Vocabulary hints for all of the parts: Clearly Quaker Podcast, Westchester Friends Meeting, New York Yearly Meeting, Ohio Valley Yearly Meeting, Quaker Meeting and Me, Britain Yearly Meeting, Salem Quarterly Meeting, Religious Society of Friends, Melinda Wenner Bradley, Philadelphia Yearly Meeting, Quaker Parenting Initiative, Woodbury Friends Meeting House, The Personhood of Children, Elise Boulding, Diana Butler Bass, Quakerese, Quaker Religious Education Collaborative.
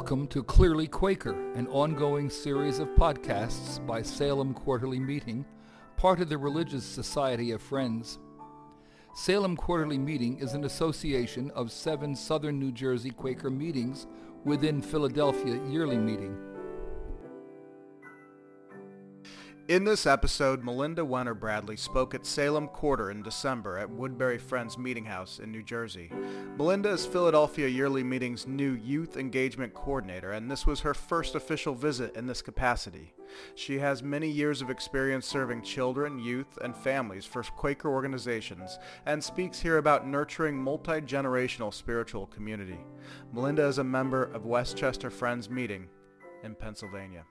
Welcome to Clearly Quaker, an ongoing series of podcasts by Salem Quarterly Meeting, part of the Religious Society of Friends. Salem Quarterly Meeting is an association of 7 southern New Jersey Quaker meetings within Philadelphia Yearly Meeting. In this episode, Melinda Wenner Bradley spoke at Salem Quarter in December at Woodbury Friends Meeting House in New Jersey. Melinda is Philadelphia Yearly Meeting's new Youth Engagement Coordinator, and this was her first official visit in this capacity. She has many years of experience serving children, youth, and families for Quaker organizations, and speaks here about nurturing multi-generational spiritual community. Melinda is a member of Westchester Friends Meeting in Pennsylvania.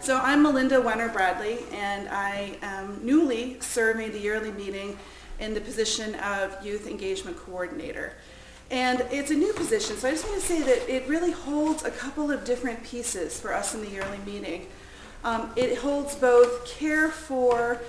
So I'm Melinda Wenner Bradley, and I am newly serving the yearly meeting in the position of Youth Engagement Coordinator. And it's a new position, so I just want to say that it really holds a couple of different pieces for us in the yearly meeting. It holds both care for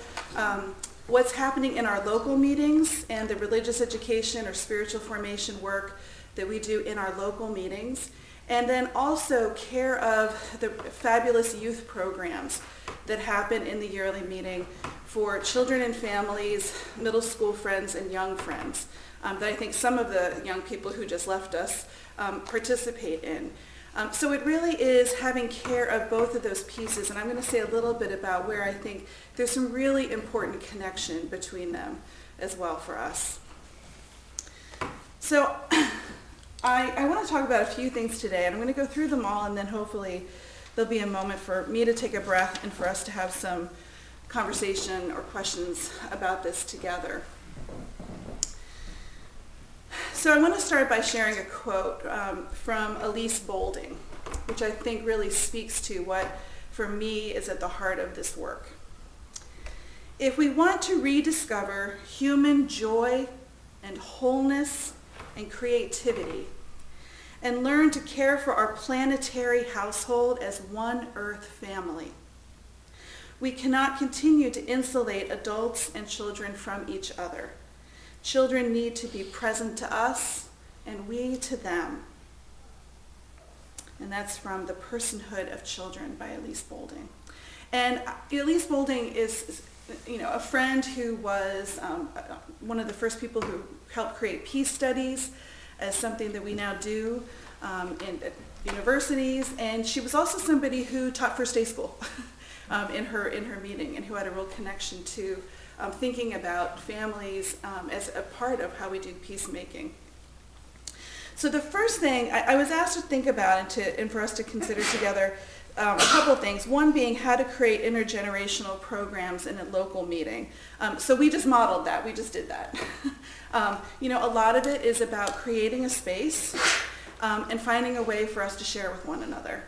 what's happening in our local meetings and the religious education or spiritual formation work that we do in our local meetings, and then also care of the fabulous youth programs that happen in the yearly meeting for children and families, middle school friends, and young friends that I think some of the young people who just left us participate in. So it really is having care of both of those pieces, and I'm going to say a little bit about where I think there's some really important connection between them as well for us. So I want to talk about a few things today, and I'm going to go through them all, and then hopefully there'll be a moment for me to take a breath and for us to have some conversation or questions about this together. So I want to start by sharing a quote from Elise Boulding, which I think really speaks to what, for me, is at the heart of this work. If we want to rediscover human joy and wholeness and creativity, and learn to care for our planetary household as one Earth family, we cannot continue to insulate adults and children from each other. Children need to be present to us, and we to them. And that's from The Personhood of Children by Elise Boulding. And Elise Boulding is a friend who was one of the first people who helped create peace studies as something that we now do in universities. And she was also somebody who taught first day school in her meeting, and who had a real connection to thinking about families as a part of how we do peacemaking. So the first thing I was asked to think about and for us to consider together, a couple things, one being how to create intergenerational programs in a local meeting. So we just modeled that. We just did that. A lot of it is about creating a space and finding a way for us to share with one another.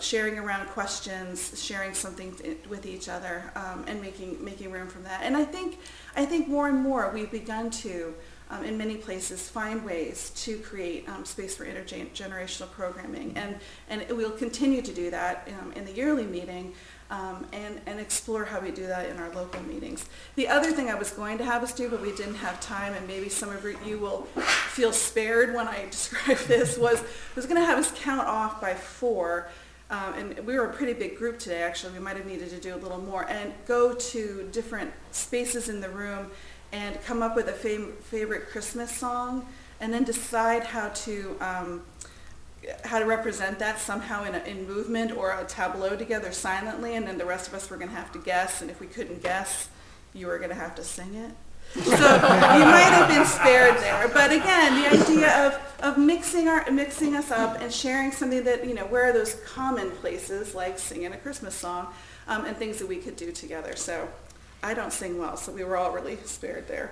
Sharing around questions, sharing something with each other, and making room from that. And I think more and more we've begun to, in many places, find ways to create space for intergenerational programming. And we'll continue to do that in the yearly meeting and explore how we do that in our local meetings. The other thing I was going to have us do, but we didn't have time, and maybe some of you will feel spared when I describe this, was I was going to have us count off by 4. And we were a pretty big group today, actually. We might have needed to do a little more. And go to different spaces in the room and come up with a favorite Christmas song, and then decide how to represent that somehow in movement or a tableau together silently, and then the rest of us were going to have to guess, and if we couldn't guess, you were going to have to sing it. So you might have been spared there. But again, the idea of mixing us up and sharing something that, where are those common places like singing a Christmas song and things that we could do together. So I don't sing well, so we were all really spared there.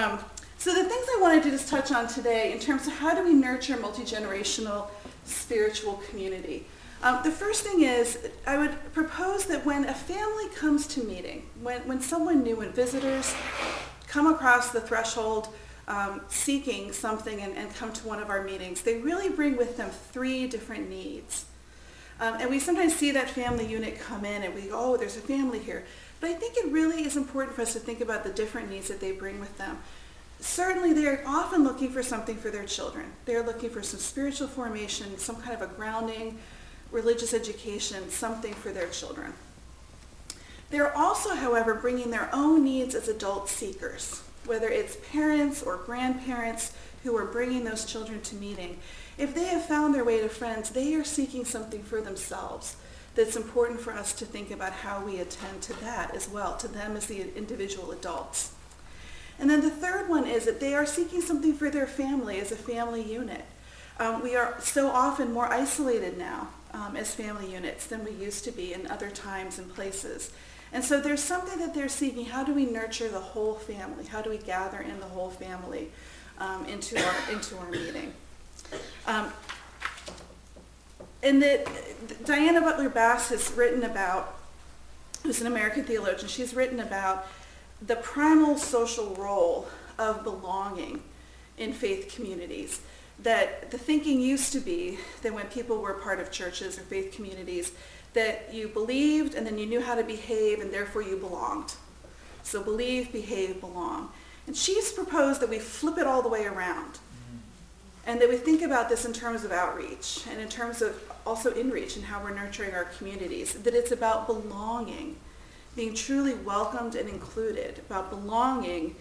So the things I wanted to just touch on today in terms of how do we nurture multi-generational spiritual community. The first thing is I would propose that when a family comes to meeting, when someone new, when visitors come across the threshold seeking something and come to one of our meetings, they really bring with them 3 different needs. And we sometimes see that family unit come in and we go, oh, there's a family here. But I think it really is important for us to think about the different needs that they bring with them. certainly they're often looking for something for their children. They're looking for some spiritual formation, some kind of a grounding, religious education, something for their children. They're also, however, bringing their own needs as adult seekers, whether it's parents or grandparents who are bringing those children to meeting. If they have found their way to Friends, they are seeking something for themselves. That's important for us to think about how we attend to that as well, to them as the individual adults. And then the third one is that they are seeking something for their family as a family unit. We are so often more isolated now as family units than we used to be in other times and places. And so there's something that they're seeking. How do we nurture the whole family? How do we gather in the whole family into our meeting? And that Diana Butler Bass has written about, who's an American theologian, she's written about the primal social role of belonging in faith communities. That the thinking used to be that when people were part of churches or faith communities, that you believed and then you knew how to behave and therefore you belonged. So believe, behave, belong. And she's proposed that we flip it all the way around. And that we think about this in terms of outreach and in terms of also inreach and how we're nurturing our communities, that it's about belonging, being truly welcomed and included, about belonging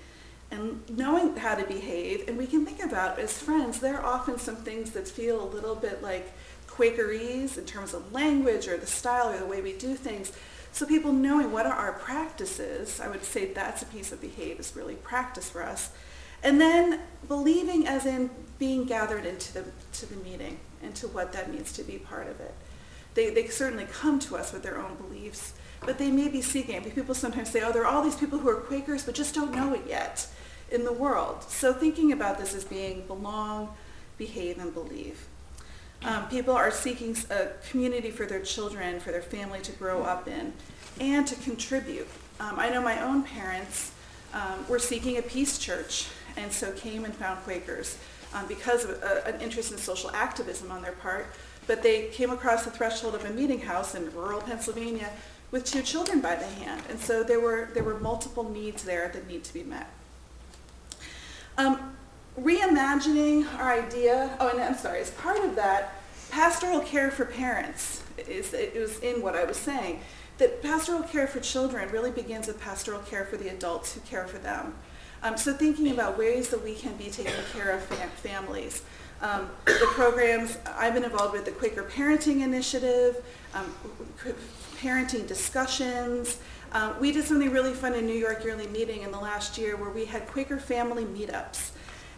and knowing how to behave. And we can think about, as Friends, there are often some things that feel a little bit like Quakerese in terms of language or the style or the way we do things. So people knowing what are our practices, I would say that's a piece of behave is really practice for us. And then believing as in being gathered into the meeting and to what that means to be part of it. They certainly come to us with their own beliefs, but they may be seeking it. People sometimes say, oh, there are all these people who are Quakers but just don't know it yet in the world. So thinking about this as being belong, behave, and believe. People are seeking a community for their children, for their family to grow up in, and to contribute. I know my own parents were seeking a peace church, and so came and found Quakers because of an interest in social activism on their part. But they came across the threshold of a meeting house in rural Pennsylvania with two children by the hand. And so there were multiple needs there that need to be met. Reimagining our idea, as part of that, pastoral care for parents, it was in what I was saying, that pastoral care for children really begins with pastoral care for the adults who care for them. So thinking about ways that we can be taking care of families. The programs I've been involved with, the Quaker Parenting Initiative, parenting discussions. We did something really fun in New York Yearly Meeting in the last year where we had Quaker family meetups.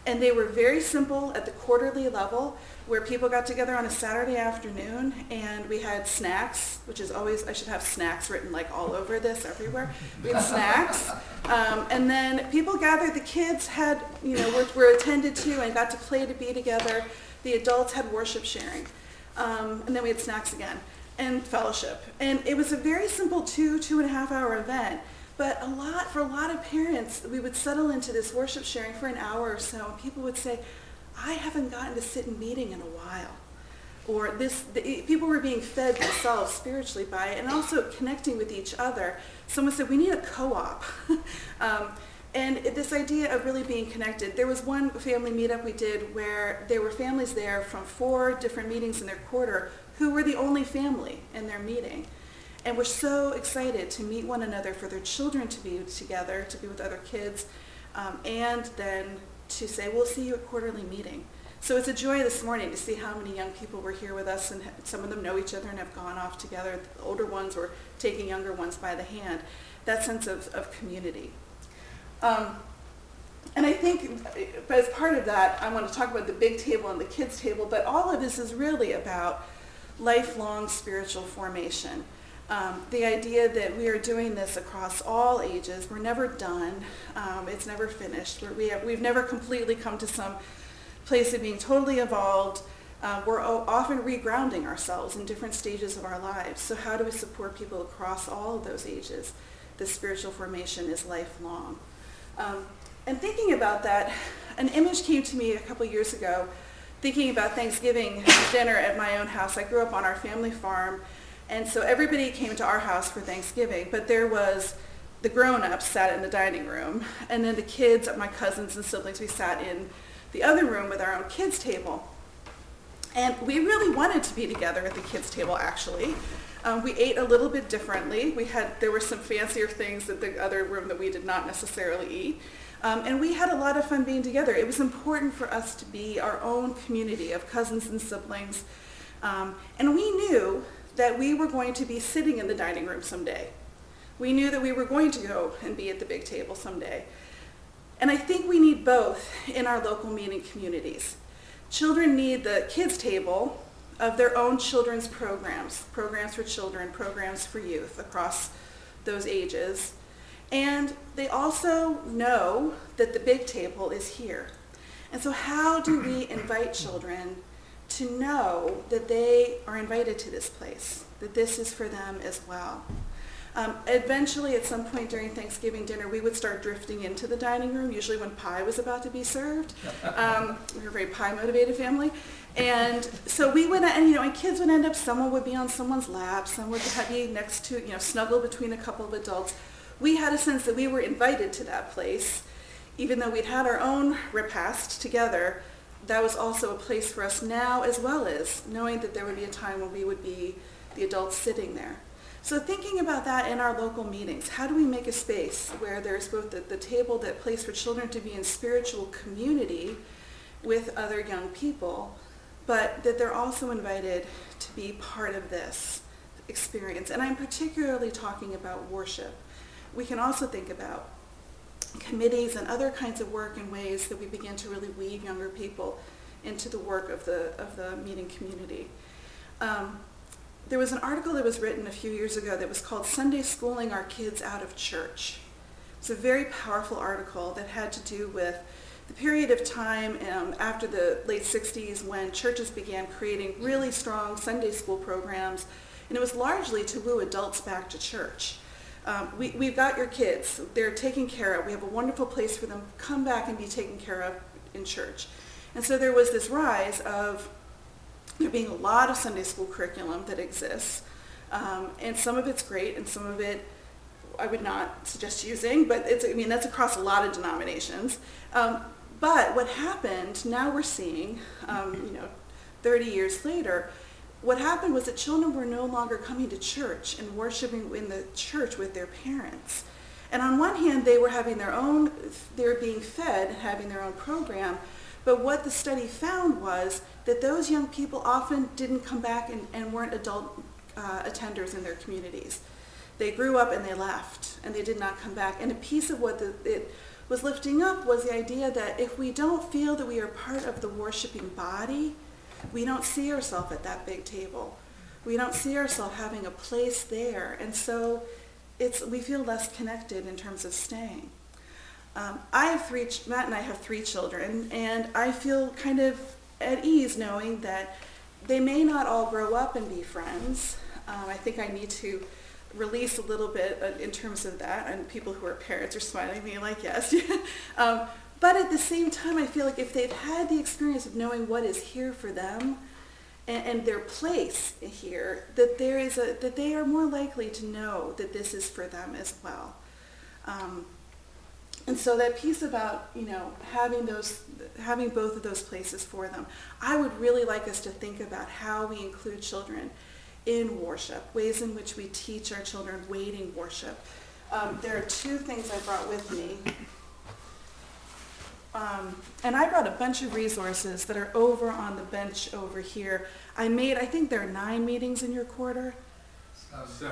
And they were very simple at the quarterly level where people got together on a Saturday afternoon and we had snacks, which is always, I should have snacks written like all over this, everywhere. We had snacks. And then people gathered, the kids had, were attended to and got to play to be together. The adults had worship sharing. And then we had snacks again and fellowship. And it was a very simple 2.5 hour event. But for a lot of parents, we would settle into this worship sharing for an hour or so, and people would say, I haven't gotten to sit in meeting in a while. Or people were being fed themselves spiritually by it, and also connecting with each other. Someone said, we need a co-op. And this idea of really being connected. There was one family meetup we did where there were families there from 4 different meetings in their quarter who were the only family in their meeting. And we're so excited to meet one another, for their children to be together, to be with other kids, and then to say, we'll see you at quarterly meeting. So it's a joy this morning to see how many young people were here with us, and some of them know each other and have gone off together. The older ones were taking younger ones by the hand. That sense of community. And I think as part of that, I want to talk about the big table and the kids table, but all of this is really about lifelong spiritual formation. The idea that we are doing this across all ages, we're never done, it's never finished, we've never completely come to some place of being totally evolved, we're often regrounding ourselves in different stages of our lives. So how do we support people across all of those ages? The spiritual formation is lifelong. And thinking about that, an image came to me a couple years ago, thinking about Thanksgiving dinner at my own house. I grew up on our family farm. And so everybody came to our house for Thanksgiving, but there was the grown-ups sat in the dining room, and then the kids, my cousins and siblings, we sat in the other room with our own kids' table. And we really wanted to be together at the kids' table, actually. We ate a little bit differently. There were some fancier things at the other room that we did not necessarily eat. And we had a lot of fun being together. It was important for us to be our own community of cousins and siblings. And we knew that we were going to be sitting in the dining room someday. We knew that we were going to go and be at the big table someday. And I think we need both in our local meeting communities. Children need the kids' table of their own children's programs, programs for children, programs for youth across those ages. And they also know that the big table is here. And so how do we invite children to know that they are invited to this place, that this is for them as well? Eventually, at some point during Thanksgiving dinner, we would start drifting into the dining room, usually when pie was about to be served. We were a very pie-motivated family. And so we would, and and kids would end up, someone would be on someone's lap, someone would be next to, snuggle between a couple of adults. We had a sense that we were invited to that place. Even though we'd had our own repast together, that was also a place for us now, as well as knowing that there would be a time when we would be the adults sitting there. So thinking about that in our local meetings, how do we make a space where there's both the table, that place for children to be in spiritual community with other young people, but that they're also invited to be part of this experience? And I'm particularly talking about worship. We can also think about committees and other kinds of work in ways that we begin to really weave younger people into the work of the meeting community. There was an article that was written a few years ago that was called Sunday Schooling Our Kids Out of Church. It's a very powerful article that had to do with the period of time after the late 60s when churches began creating really strong Sunday school programs, and it was largely to woo adults back to church. We've got your kids, they're taken care of, we have a wonderful place for them, come back and be taken care of in church. And so there was this rise of there being a lot of Sunday school curriculum that exists, and some of it's great, and some of it I would not suggest using, but that's across a lot of denominations. But what happened, now we're seeing, 30 years later, what happened was that children were no longer coming to church and worshiping in the church with their parents. And on one hand, they were having they were being fed, having their own program, but what the study found was that those young people often didn't come back and weren't adult attenders in their communities. They grew up and they left, and they did not come back. And a piece of what it was lifting up was the idea that if we don't feel that we are part of the worshiping body, we don't see ourselves at that big table. We don't see ourselves having a place there. And so we feel less connected in terms of staying. Matt and I have three children, and I feel kind of at ease knowing that they may not all grow up and be friends. I think I need to release a little bit in terms of that, and people who are parents are smiling at me like, yes. But at the same time, I feel like if they've had the experience of knowing what is here for them and their place here, that that they are more likely to know that this is for them as well. And so that piece about, having both of those places for them, I would really like us to think about how we include children in worship, ways in which we teach our children waiting worship. There are two things I brought with me. And I brought a bunch of resources that are over on the bench over here. I think there are 9 meetings in your quarter. 7.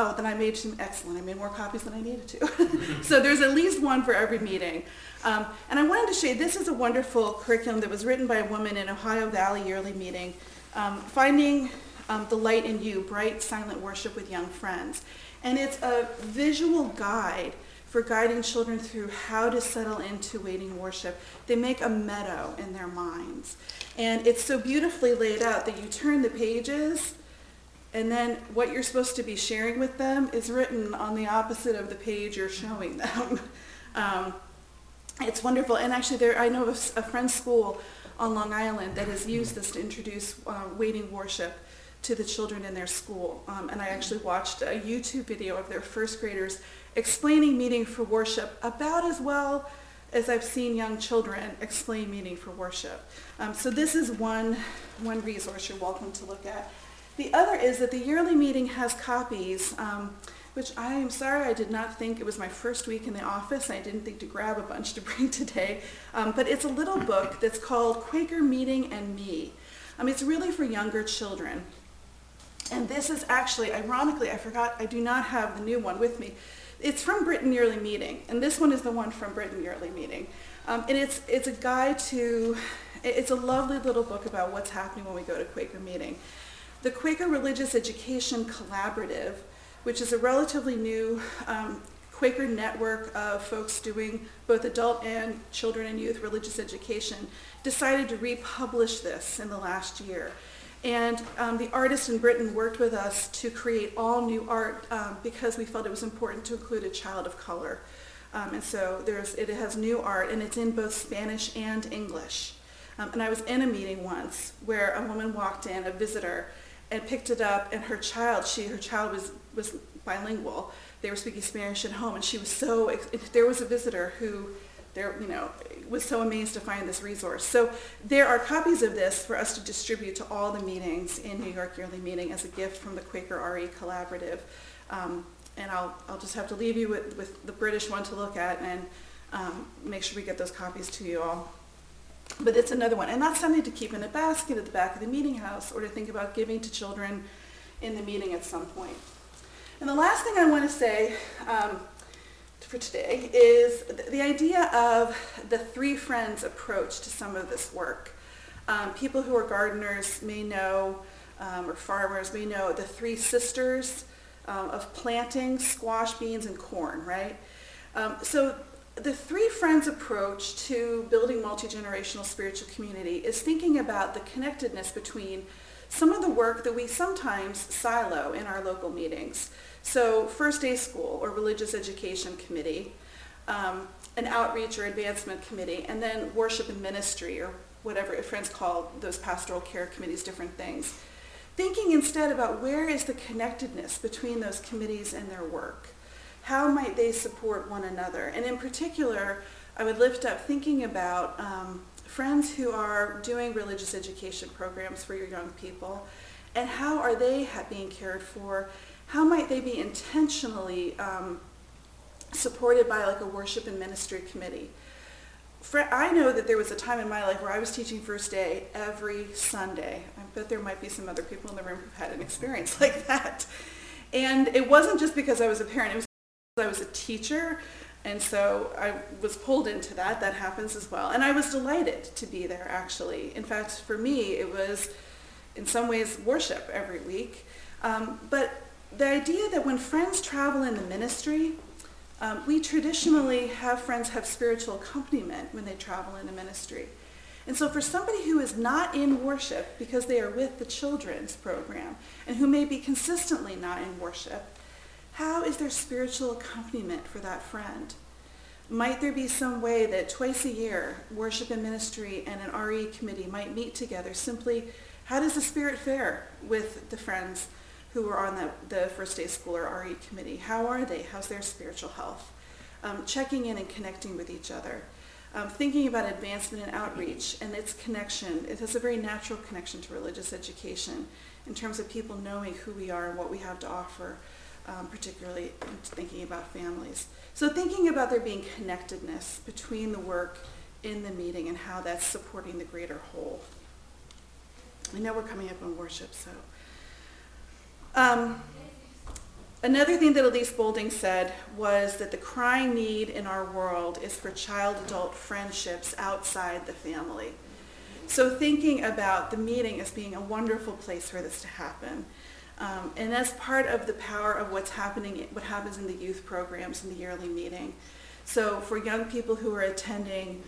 Oh, then I made some excellent. I made more copies than I needed to. So there's at least one for every meeting. And I wanted to show you, this is a wonderful curriculum that was written by a woman in Ohio Valley Yearly Meeting, Finding the Light in You, Bright Silent Worship with Young Friends. And it's a visual guide for guiding children through how to settle into waiting worship. They make a meadow in their minds. And it's so beautifully laid out that you turn the pages, and then what you're supposed to be sharing with them is written on the opposite of the page you're showing them. It's wonderful. And actually, I know a friend's school on Long Island that has used this to introduce waiting worship to the children in their school. And I actually watched a YouTube video of their first graders explaining meeting for worship about as well as I've seen young children explain meaning for worship. So this is one resource you're welcome to look at. The other is that the yearly meeting has copies, which I am sorry I did not think, it was my first week in the office, I didn't think to grab a bunch to bring today, but it's a little book that's called Quaker Meeting and Me. It's really for younger children. And this is actually, ironically, I forgot, I do not have the new one with me. It's from Britain Yearly Meeting, and this one is the one from Britain Yearly Meeting. And it's a guide to, it's a lovely little book about what's happening when we go to Quaker Meeting. The Quaker Religious Education Collaborative, which is a relatively new Quaker network of folks doing both adult and children and youth religious education, decided to republish this in the last year. And the artists in Britain worked with us to create all new art because we felt it was important to include a child of color. And so it has new art, and it's in both Spanish and English. And I was in a meeting once where a woman walked in, a visitor, and picked it up, and her child was bilingual. They were speaking Spanish at home, and she was so, there was a visitor who, was so amazed to find this resource. So there are copies of this for us to distribute to all the meetings in New York Yearly Meeting as a gift from the Quaker RE Collaborative. And I'll just have to leave you with the British one to look at, and make sure we get those copies to you all. But it's another one, and that's something to keep in a basket at the back of the meeting house, or to think about giving to children in the meeting at some point. And the last thing I want to say for today is the idea of the three friends approach to some of this work. People who are gardeners may know, or farmers may know, the three sisters of planting, squash, beans, and corn, right? So the three friends approach to building multi-generational spiritual community is thinking about the connectedness between some of the work that we sometimes silo in our local meetings. So first day school or religious education committee, an outreach or advancement committee, and then worship and ministry, or whatever friends call those pastoral care committees, different things. Thinking instead about where is the connectedness between those committees and their work. How might they support one another? And in particular, I would lift up thinking about friends who are doing religious education programs for your young people, and how are they being cared for? How might they be intentionally supported by like a worship and ministry committee? I know that there was a time in my life where I was teaching first day every Sunday. I bet there might be some other people in the room who've had an experience like that. And it wasn't just because I was a parent, it was because I was a teacher. And so I was pulled into that. That happens as well. And I was delighted to be there, actually. In fact, for me, it was, in some ways, worship every week. But the idea that when friends travel in the ministry, we traditionally have friends have spiritual accompaniment when they travel in the ministry. And so for somebody who is not in worship because they are with the children's program, and who may be consistently not in worship, how is there spiritual accompaniment for that friend? Might there be some way that twice a year, worship and ministry and an RE committee might meet together? Simply, how does the spirit fare with the friends who are on the first day school or RE committee? How are they? How's their spiritual health? Checking in and connecting with each other. Thinking about advancement and outreach and its connection. It has a very natural connection to religious education in terms of people knowing who we are and what we have to offer. Particularly thinking about families. So thinking about there being connectedness between the work in the meeting and how that's supporting the greater whole. I know we're coming up on worship, so. Another thing that Elise Boulding said was that the crying need in our world is for child-adult friendships outside the family. So thinking about the meeting as being a wonderful place for this to happen. And that's part of the power of what happens in the youth programs in the yearly meeting. So for young people who are attending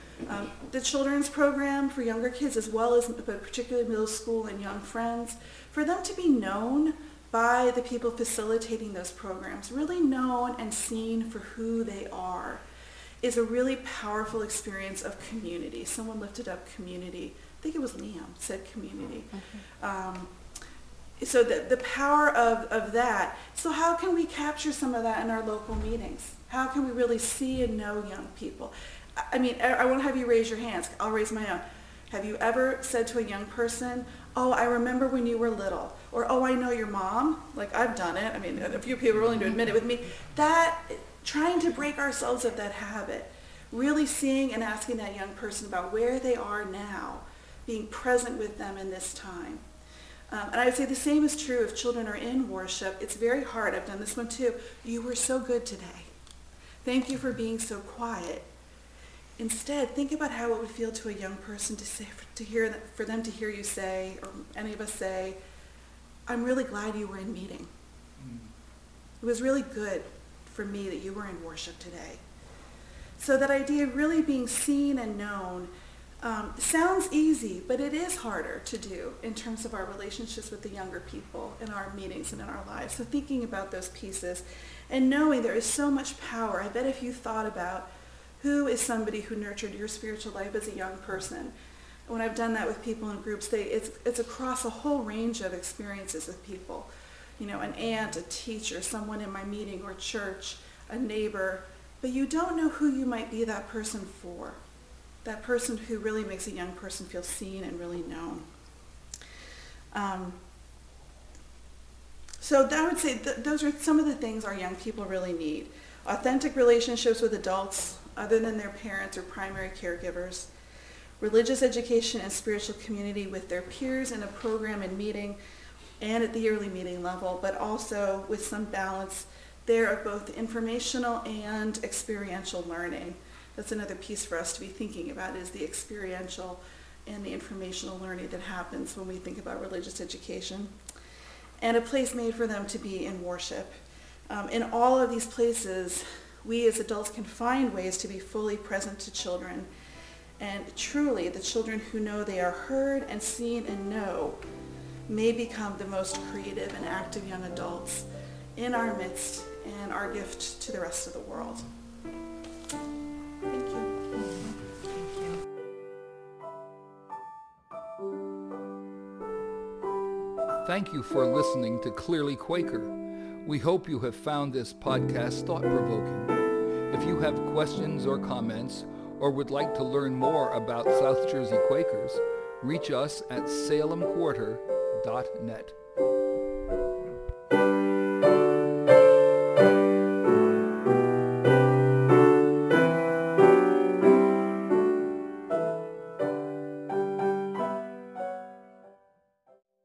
the children's program for younger kids, as well as but particularly middle school and young friends, for them to be known by the people facilitating those programs, really known and seen for who they are, is a really powerful experience of community. Someone lifted up community. I think it was Liam said community. So the power of that. So how can we capture some of that in our local meetings? How can we really see and know young people? I mean, I won't have you raise your hands. I'll raise my own. Have you ever said to a young person, oh, I remember when you were little, or oh, I know your mom? Like, I've done it. I mean, a few people are willing to admit it with me. That, trying to break ourselves of that habit, really seeing and asking that young person about where they are now, being present with them in this time. And I would say the same is true if children are in worship. It's very hard. I've done this one too. You were so good today. Thank you for being so quiet. Instead, think about how it would feel to a young person to hear you say, or any of us say, I'm really glad you were in meeting. It was really good for me that you were in worship today. So that idea of really being seen and known sounds easy, but it is harder to do in terms of our relationships with the younger people in our meetings and in our lives. So thinking about those pieces and knowing there is so much power. I bet if you thought about who is somebody who nurtured your spiritual life as a young person, when I've done that with people in groups, it's across a whole range of experiences with people. You know, an aunt, a teacher, someone in my meeting or church, a neighbor, but you don't know who you might be that person for. That person who really makes a young person feel seen and really known. So I would say those are some of the things our young people really need. Authentic relationships with adults other than their parents or primary caregivers. Religious education and spiritual community with their peers in a program and meeting and at the yearly meeting level, but also with some balance there of both informational and experiential learning. That's another piece for us to be thinking about, is the experiential and the informational learning that happens when we think about religious education. And a place made for them to be in worship. In all of these places, we as adults can find ways to be fully present to children. And truly, the children who know they are heard and seen and know may become the most creative and active young adults in our midst and our gift to the rest of the world. Thank you. Thank you for listening to Clearly Quaker. We hope you have found this podcast thought-provoking. If you have questions or comments, or would like to learn more about South Jersey Quakers, reach us at salemquarter.net.